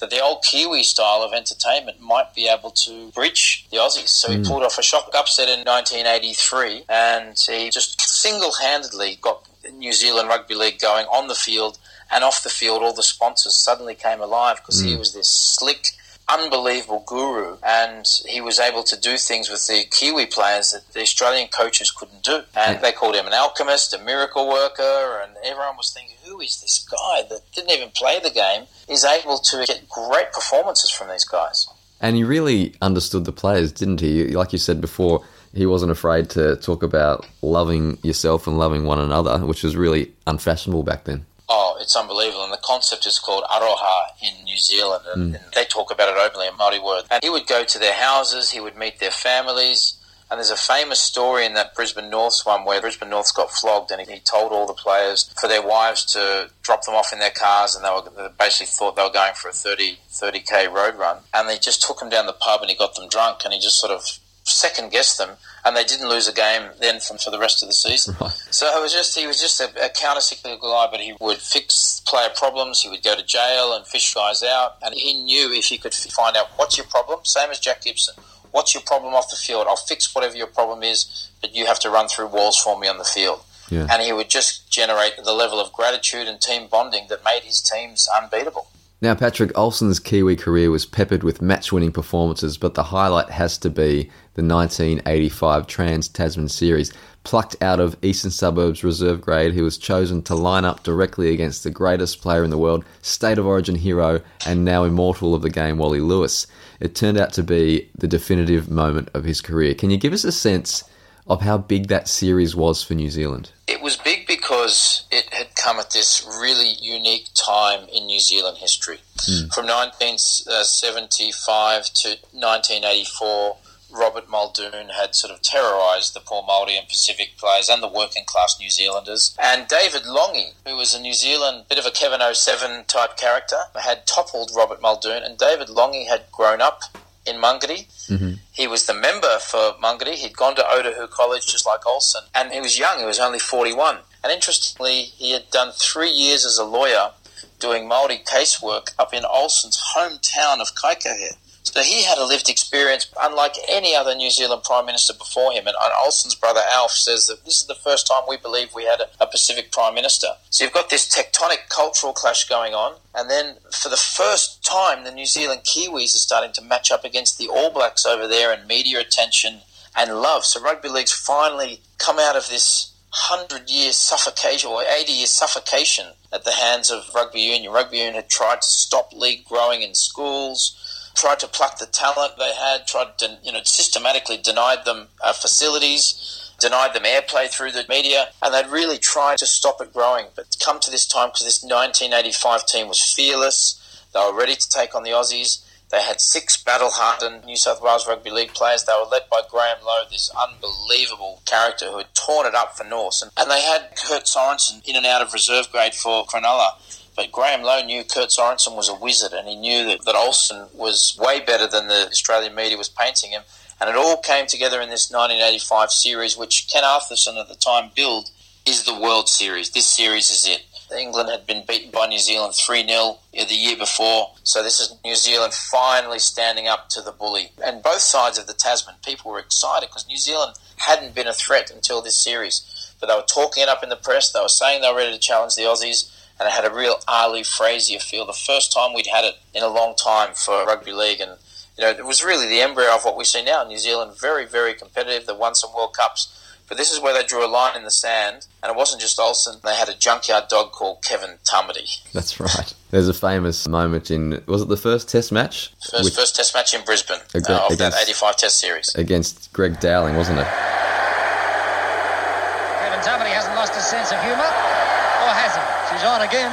that the old Kiwi style of entertainment might be able to breach the Aussies. So he pulled off a shock upset in nineteen eighty-three, and he just single-handedly got New Zealand Rugby League going on the field and off the field. All the sponsors suddenly came alive because he was this slick, unbelievable guru, and he was able to do things with the Kiwi players that the Australian coaches couldn't do. And they called him an alchemist, a miracle worker, and everyone was thinking, who is this guy that didn't even play the game is able to get great performances from these guys? And he really understood the players, didn't he? Like you said before, he wasn't afraid to talk about loving yourself and loving one another, which was really unfashionable back then. Oh, it's unbelievable. And the concept is called aroha in New Zealand. And, mm. and they talk about it openly in Māori words. And he would go to their houses. He would meet their families. And there's a famous story in that Brisbane Norths one where Brisbane Norths got flogged, and he told all the players for their wives to drop them off in their cars, and they were they basically thought they were going for a thirty, thirty K road run. And they just took them down the pub and he got them drunk, and he just sort of second-guessed them, and they didn't lose a game then from, for the rest of the season. Right. So it was just he was just a, a counter-cyclical guy, but he would fix player problems, he would go to jail and fish guys out, and he knew if he could find out what's your problem, same as Jack Gibson, what's your problem off the field? I'll fix whatever your problem is, but you have to run through walls for me on the field. Yeah. And he would just generate the level of gratitude and team bonding that made his teams unbeatable. Now, Patrick, Olsen's Kiwi career was peppered with match-winning performances, but the highlight has to be the nineteen eighty-five Trans-Tasman Series. Plucked out of Eastern Suburbs reserve grade, he was chosen to line up directly against the greatest player in the world, State of Origin hero, and now immortal of the game, Wally Lewis. It turned out to be the definitive moment of his career. Can you give us a sense of how big that series was for New Zealand? It was big because it had come at this really unique time in New Zealand history. Mm. From nineteen seventy-five to nineteen eighty-four, Robert Muldoon had sort of terrorised the poor Māori and Pacific players and the working-class New Zealanders. And David Langi, who was a New Zealand, bit of a Kevin oh seven type character, had toppled Robert Muldoon, and David Langi had grown up in Mangere. Mm-hmm. He was the member for Mangere. He'd gone to Otahuhu College just like Olsen, and he was young. He was only forty-one. And interestingly, he had done three years as a lawyer doing Māori casework up in Olsen's hometown of Kaikohe. So he had a lived experience unlike any other New Zealand Prime Minister before him. And Olsen's brother Alf says that this is the first time we believe we had a Pacific Prime Minister. So you've got this tectonic cultural clash going on. And then for the first time, the New Zealand Kiwis are starting to match up against the All Blacks over there, and media attention and love. So rugby league's finally come out of this hundred-year suffocation or eighty-year suffocation at the hands of rugby union. Rugby union had tried to stop league growing in schools, tried to pluck the talent they had, tried to, you know, systematically denied them uh, facilities, denied them airplay through the media, and they'd really tried to stop it growing. But come to this time, because this nineteen eighty-five team was fearless, they were ready to take on the Aussies. They had six battle-hardened New South Wales Rugby League players. They were led by Graham Lowe, this unbelievable character who had torn it up for Norse. And, and they had Kurt Sorensen in and out of reserve grade for Cronulla. But Graham Lowe knew Kurt Sorensen was a wizard, and he knew that, that Olsen was way better than the Australian media was painting him. And it all came together in this nineteen eighty-five series, which Ken Arthurson at the time billed is the World Series. This series is it. England had been beaten by New Zealand three nil the year before, so this is New Zealand finally standing up to the bully. And both sides of the Tasman, people were excited because New Zealand hadn't been a threat until this series. But they were talking it up in the press, they were saying they were ready to challenge the Aussies, and it had a real Arlie Frazier feel. The first time we'd had it in a long time for rugby league, and you know it was really the embryo of what we see now. New Zealand very, very competitive. They won some World Cups. But this is where they drew a line in the sand, and it wasn't just Olsen. They had a junkyard dog called Kevin Tumity. That's right. There's a famous moment in, was it the first test match? First, With, first test match in Brisbane ag- uh, of against, that eighty-five test series. Against Greg Dowling, wasn't it? Kevin Tumity hasn't lost his sense of humour, or has he? She's on again.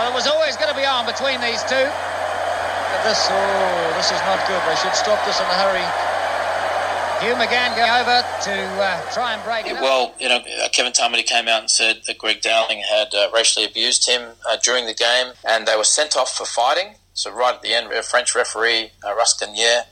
Well, it was always going to be on between these two. But this, oh, this is not good. They should stop this in a hurry. Hugh McGann go over to uh, try and break it up. Well, you know, Kevin Tumity came out and said that Greg Dowling had uh, racially abused him uh, during the game, and they were sent off for fighting. So right at the end, a French referee, uh, Ruscanier,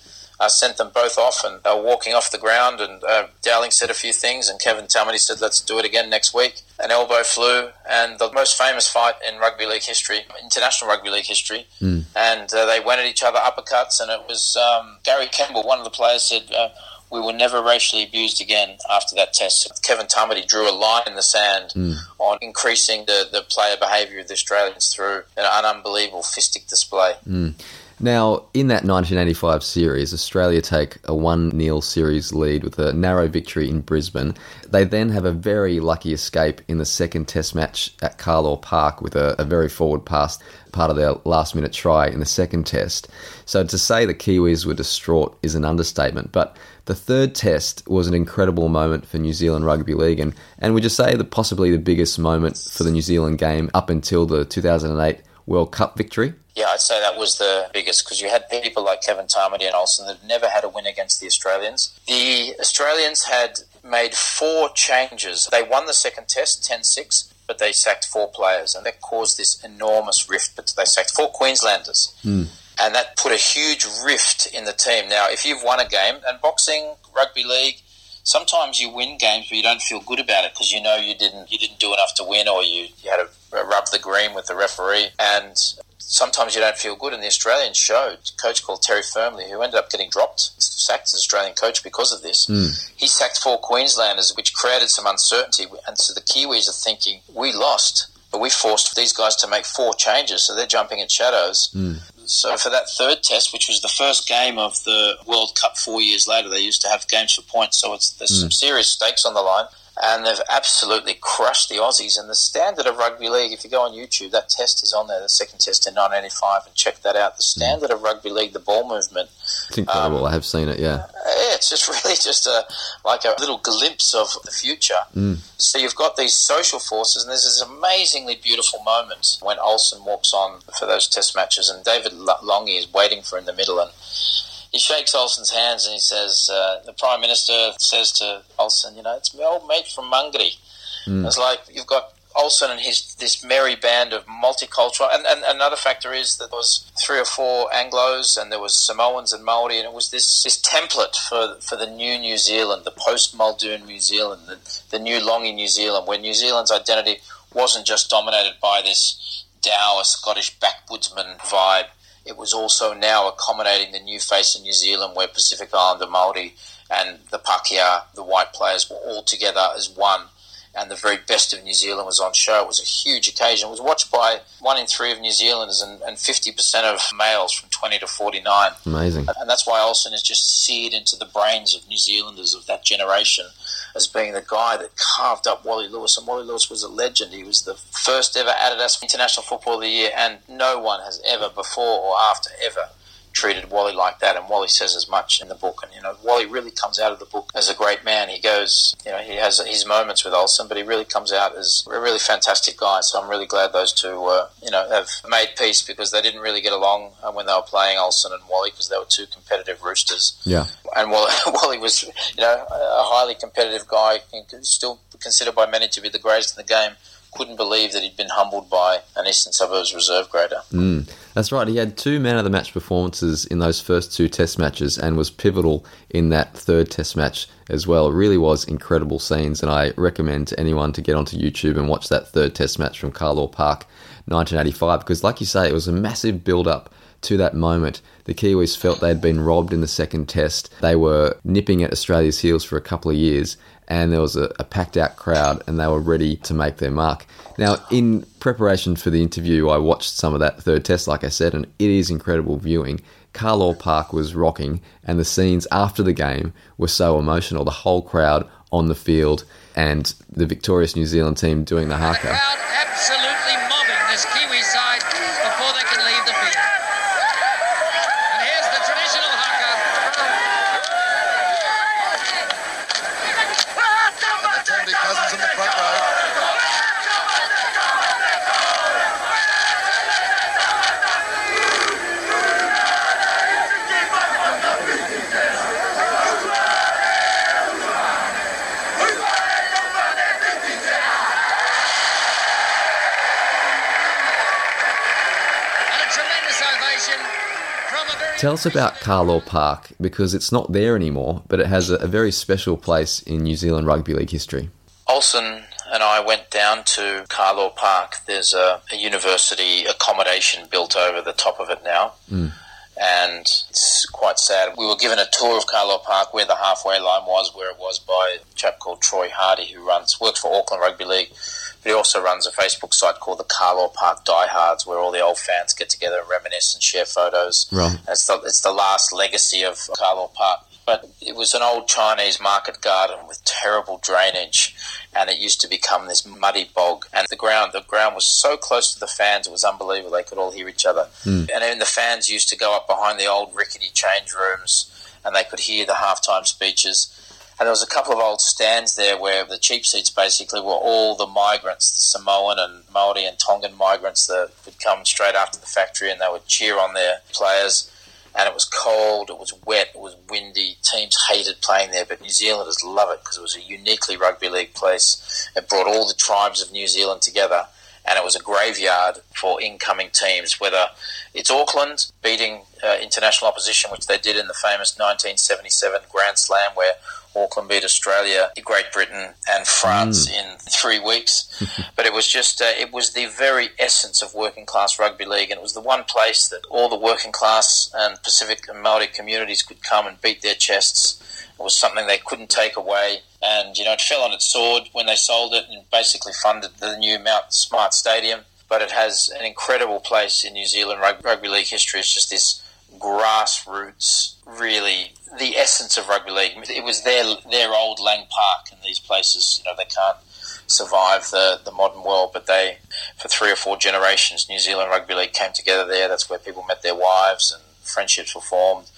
uh, sent them both off, and they were walking off the ground, and uh, Dowling said a few things, and Kevin Tumity said, let's do it again next week. An elbow flew, and the most famous fight in rugby league history, international rugby league history, mm. and uh, they went at each other, uppercuts, and it was um, Gary Campbell, one of the players, said... Uh, We were never racially abused again after that test. Kevin Tumity drew a line in the sand mm. on increasing the, the player behaviour of the Australians through an unbelievable fistic display. Mm. Now, in that nineteen eighty-five series, Australia take a one nil series lead with a narrow victory in Brisbane. They then have a very lucky escape in the second test match at Carlaw Park with a, a very forward pass, part of their last-minute try in the second test. So to say the Kiwis were distraught is an understatement, but... The third test was an incredible moment for New Zealand Rugby League, and, and would you say that possibly the biggest moment for the New Zealand game up until the two thousand eight World Cup victory? Yeah, I'd say that was the biggest, because you had people like Kevin Tumity and Olsen that had never had a win against the Australians. The Australians had made four changes. They won the second test, ten six. But they sacked four players, and that caused this enormous rift. But they sacked four Queenslanders, mm. and that put a huge rift in the team. Now, if you've won a game, and boxing, rugby league, sometimes you win games but you don't feel good about it because you know you didn't you didn't do enough to win, or you, you had to rub the green with the referee, and sometimes you don't feel good. And the Australians showed. A coach called Terry Firmley, who ended up getting dropped, sacked as Australian coach because of this. Mm. He sacked four Queenslanders, which created some uncertainty. And so the Kiwis are thinking, we lost, but we forced these guys to make four changes, so they're jumping at shadows. Mm. So for that third test, which was the first game of the World Cup four years later, they used to have games for points, so it's, there's mm. some serious stakes on the line. And they've absolutely crushed the Aussies. And the standard of rugby league, if you go on YouTube, that test is on there, the second test in nineteen eighty-five, and check that out. The standard mm. of rugby league, the ball movement. It's incredible. Um, I have seen it, yeah. yeah. It's just really just a like a little glimpse of the future. Mm. So you've got these social forces, and there's this amazingly beautiful moment when Olsen walks on for those test matches, and David Longy is waiting for him in the middle, and he shakes Olsen's hands and he says, uh, the Prime Minister says to Olsen, you know, it's my old mate from Mangere. Mm. It's like you've got Olsen and his this merry band of multicultural. And, and another factor is that there was three or four Anglos and there was Samoans and Māori, and it was this, this template for for the new New Zealand, the post-Muldoon New Zealand, the, the new Longy New Zealand, where New Zealand's identity wasn't just dominated by this dour Scottish backwoodsman vibe. It was also now accommodating the new face in New Zealand, where Pacific Islander, Māori and the Pākehā, the white players, were all together as one, and the very best of New Zealand was on show. It was a huge occasion. It was watched by one in three of New Zealanders and, and fifty percent of males from twenty to forty-nine. Amazing. And that's why Olsen is just seared into the brains of New Zealanders of that generation as being the guy that carved up Wally Lewis. And Wally Lewis was a legend. He was the first ever Adidas International Footballer of the Year, and no one has ever before or after ever treated Wally like that, and Wally says as much in the book. And you know, Wally really comes out of the book as a great man. He goes, you know, he has his moments with Olsen, but he really comes out as a really fantastic guy. So I'm really glad those two, uh, you know, have made peace, because they didn't really get along when they were playing, Olsen and Wally, because they were two competitive roosters. Yeah. And Wally, Wally was, you know, a highly competitive guy, still considered by many to be the greatest in the game. couldn't believe that he'd been humbled by an Eastern Suburbs reserve grader. Mm, that's right. He had two man-of-the-match performances in those first two test matches and was pivotal in that third test match as well. It really was incredible scenes, and I recommend to anyone to get onto YouTube and watch that third test match from Carlaw Park nineteen eighty-five, because like you say, it was a massive build-up to that moment. The Kiwis felt they'd been robbed in the second test. They were nipping at Australia's heels for a couple of years, and there was a, a packed-out crowd, and they were ready to make their mark. Now, in preparation for the interview, I watched some of that third test, like I said, and it is incredible viewing. Carlaw Park was rocking, and the scenes after the game were so emotional. The whole crowd on the field and the victorious New Zealand team doing the haka. The crowd absolutely mobbing this Kiwi side before they can leave the field. Tell us about Carlaw Park, because it's not there anymore, but it has a, a very special place in New Zealand Rugby League history. Olsen and I went down to Carlaw Park. There's a, a university accommodation built over the top of it now, mm. and it's quite sad. We were given a tour of Carlaw Park, where the halfway line was, where it was, by a chap called Troy Hardy, who runs works for Auckland Rugby League. But he also runs a Facebook site called the Carlaw Park Diehards, where all the old fans get together and reminisce and share photos. Right. It's the, it's the last legacy of Carlaw Park. But it was an old Chinese market garden with terrible drainage, and it used to become this muddy bog. And the ground, the ground was so close to the fans, it was unbelievable. They could all hear each other. Mm. And then the fans used to go up behind the old rickety change rooms, and they could hear the halftime speeches. And there was a couple of old stands there where the cheap seats basically were all the migrants, the Samoan and Māori and Tongan migrants that would come straight after the factory, and they would cheer on their players. And it was cold, it was wet, it was windy. Teams hated playing there, but New Zealanders love it because it was a uniquely rugby league place. It brought all the tribes of New Zealand together, and it was a graveyard for incoming teams, whether it's Auckland beating uh, international opposition, which they did in the famous nineteen seventy-seven Grand Slam, where Auckland beat Australia, Great Britain and France mm. in three weeks. But it was just, uh, it was the very essence of working class rugby league, and it was the one place that all the working class and Pacific and Māori communities could come and beat their chests. It was something they couldn't take away, and, you know, it fell on its sword when they sold it and basically funded the new Mount Smart Stadium. But it has an incredible place in New Zealand rugby league history. It's just this grassroots, really the essence of rugby league. It was their their old Lang Park, and these places, you know, they can't survive the, the modern world, but they, for three or four generations, New Zealand Rugby League came together there. That's where people met their wives and friendships were formed.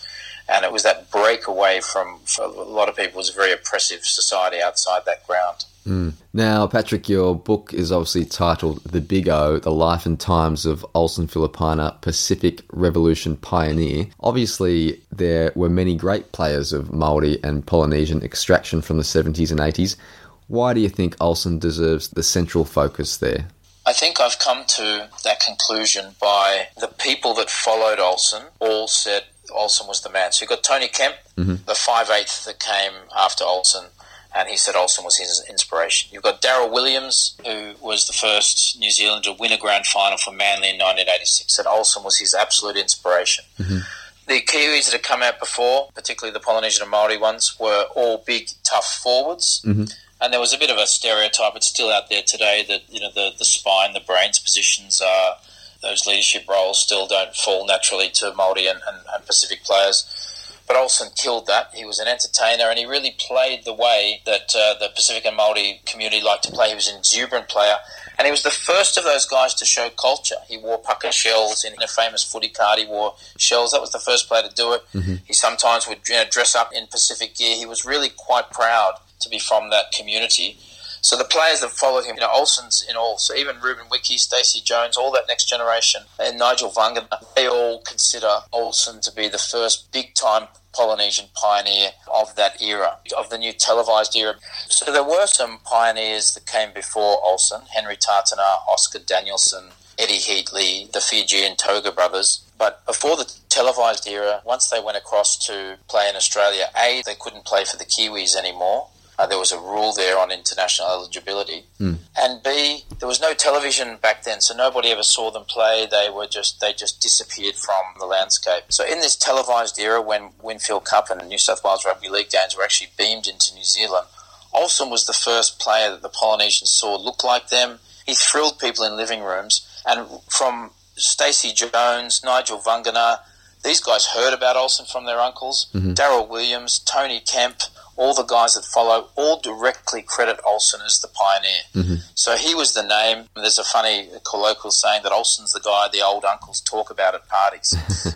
And it was that breakaway from, for a lot of people, it was a very oppressive society outside that ground. Mm. Now, Patrick, your book is obviously titled The Big O, The Life and Times of Olsen Filipaina, Pacific Revolution Pioneer. Obviously, there were many great players of Māori and Polynesian extraction from the seventies and eighties. Why do you think Olsen deserves the central focus there? I think I've come to that conclusion by the people that followed Olsen all said Olsen was the man. So you've got Tony Kemp, mm-hmm. the five-eighth that came after Olsen, and he said Olsen was his inspiration. You've got Darryl Williams, who was the first New Zealander to win a grand final for Manly in nineteen eighty-six, said Olsen was his absolute inspiration. Mm-hmm. The Kiwis that had come out before, particularly the Polynesian and Māori ones, were all big, tough forwards. Mm-hmm. And there was a bit of a stereotype, it's still out there today, that, you know, the, the spine, the brains positions are... those leadership roles still don't fall naturally to Māori and, and, and Pacific players. But Olsen killed that. He was an entertainer, and he really played the way that uh, the Pacific and Māori community liked to play. He was an exuberant player, and he was the first of those guys to show culture. He wore pucker shells in a famous footy card. He wore shells. That was the first player to do it. Mm-hmm. He sometimes would, you know, dress up in Pacific gear. He was really quite proud to be from that community. So the players that followed him, you know, Olsen's in all, so even Ruben Wiki, Stacey Jones, all that next generation, and Nigel Vangan, they all consider Olsen to be the first big-time Polynesian pioneer of that era, of the new televised era. So there were some pioneers that came before Olsen, Henry Tartana, Oscar Danielson, Eddie Heatley, the Fiji and Toga brothers. But before the televised era, once they went across to play in Australia, A, they couldn't play for the Kiwis anymore. Uh, there was a rule there on international eligibility. Mm. And B, there was no television back then, so nobody ever saw them play. They were just they just disappeared from the landscape. So in this televised era when Winfield Cup and New South Wales Rugby League games were actually beamed into New Zealand, Olsen was the first player that the Polynesians saw look like them. He thrilled people in living rooms. And from Stacey Jones, Nigel Vangana, these guys heard about Olsen from their uncles. Mm-hmm. Darryl Williams, Tony Kemp, all the guys that follow, all directly credit Olsen as the pioneer. Mm-hmm. So he was the name. There's a funny colloquial saying that Olsen's the guy the old uncles talk about at parties.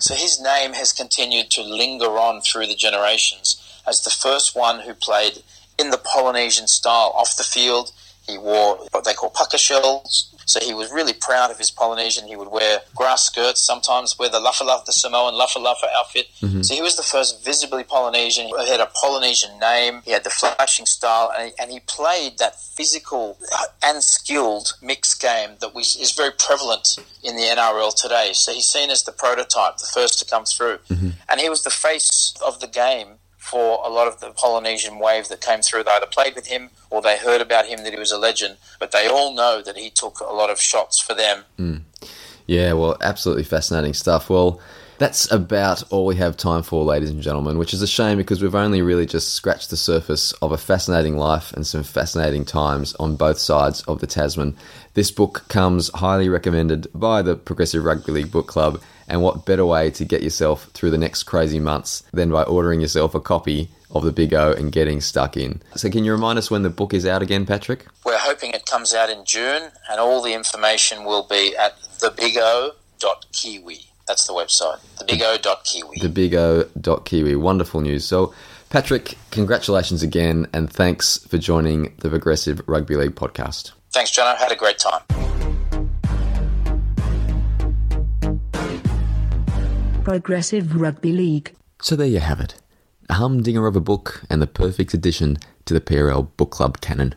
So his name has continued to linger on through the generations as the first one who played in the Polynesian style off the field. He wore what they call pucker shells. So he was really proud of his Polynesian. He would wear grass skirts, sometimes wear the Lafalafa, the Samoan Lafalafa outfit. Mm-hmm. So he was the first visibly Polynesian. He had a Polynesian name. He had the flashing style, and he, and he played that physical and skilled mixed game that we, is very prevalent in the N R L today. So he's seen as the prototype, the first to come through. Mm-hmm. And he was the face of the game for a lot of the Polynesian wave that came through. They either played with him or they heard about him, that he was a legend, but they all know that he took a lot of shots for them. Mm. Yeah, well, absolutely fascinating stuff. Well, that's about all we have time for, ladies and gentlemen, which is a shame because we've only really just scratched the surface of a fascinating life and some fascinating times on both sides of the Tasman. This book comes highly recommended by the Progressive Rugby League Book Club. And what better way to get yourself through the next crazy months than by ordering yourself a copy of The Big O and getting stuck in. So can you remind us when the book is out again, Patrick? We're hoping it comes out in June, and all the information will be at the big o dot kiwi. That's the website, the big o dot kiwi. the big o dot kiwi. Wonderful news. So, Patrick, congratulations again, and thanks for joining the Progressive Rugby League podcast. Thanks, John. I had a great time. Progressive Rugby League. So there you have it. A humdinger of a book and the perfect addition to the P R L Book Club canon.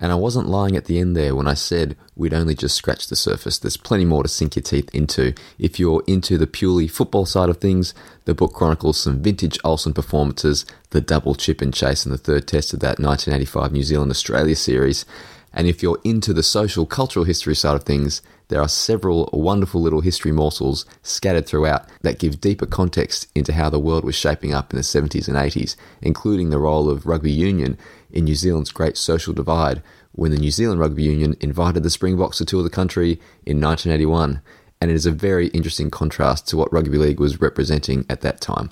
And I wasn't lying at the end there when I said we'd only just scratched the surface. There's plenty more to sink your teeth into. If you're into the purely football side of things, the book chronicles some vintage Olsen performances, the double chip and chase in the third test of that nineteen eighty-five New Zealand-Australia series. And if you're into the social cultural history side of things, there are several wonderful little history morsels scattered throughout that give deeper context into how the world was shaping up in the seventies and eighties, including the role of rugby union in New Zealand's great social divide when the New Zealand Rugby Union invited the Springboks to tour the country in nineteen eighty-one, and it is a very interesting contrast to what rugby league was representing at that time.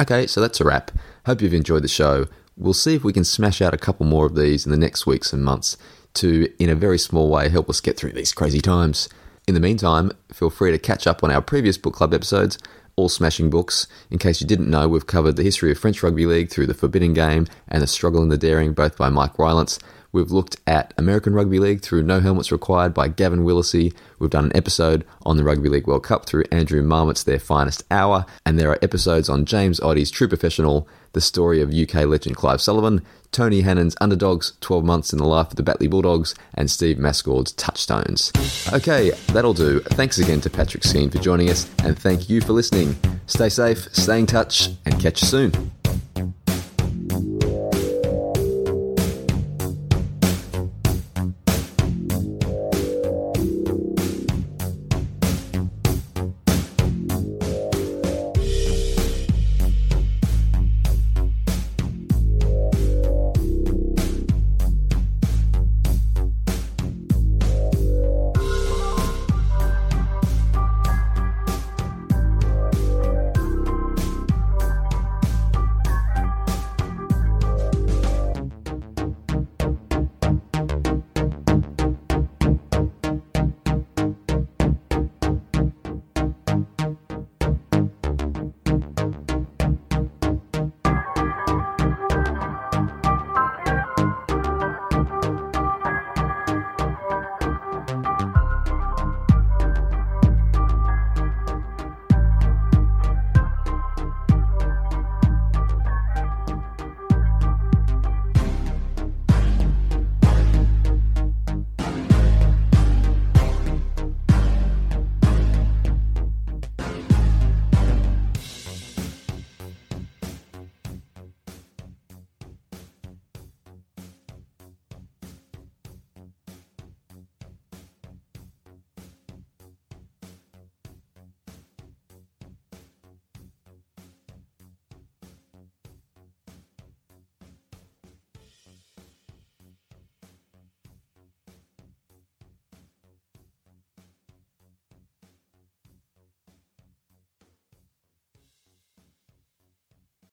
Okay, so that's a wrap. Hope you've enjoyed the show. We'll see if we can smash out a couple more of these in the next weeks and months to, in a very small way, help us get through these crazy times. In the meantime, feel free to catch up on our previous book club episodes, all smashing books. In case you didn't know, we've covered the history of French rugby league through The Forbidden Game and The Struggle and the Daring, both by Mike Rylance. We've looked at American Rugby League through No Helmets Required by Gavin Willisey. We've done an episode on the Rugby League World Cup through Andrew Marmot's Their Finest Hour. And there are episodes on James Oddie's True Professional, the story of U K legend Clive Sullivan, Tony Hannon's Underdogs, twelve months in the Life of the Batley Bulldogs, and Steve Mascord's Touchstones. Okay, that'll do. Thanks again to Patrick Skene for joining us, and thank you for listening. Stay safe, stay in touch, and catch you soon.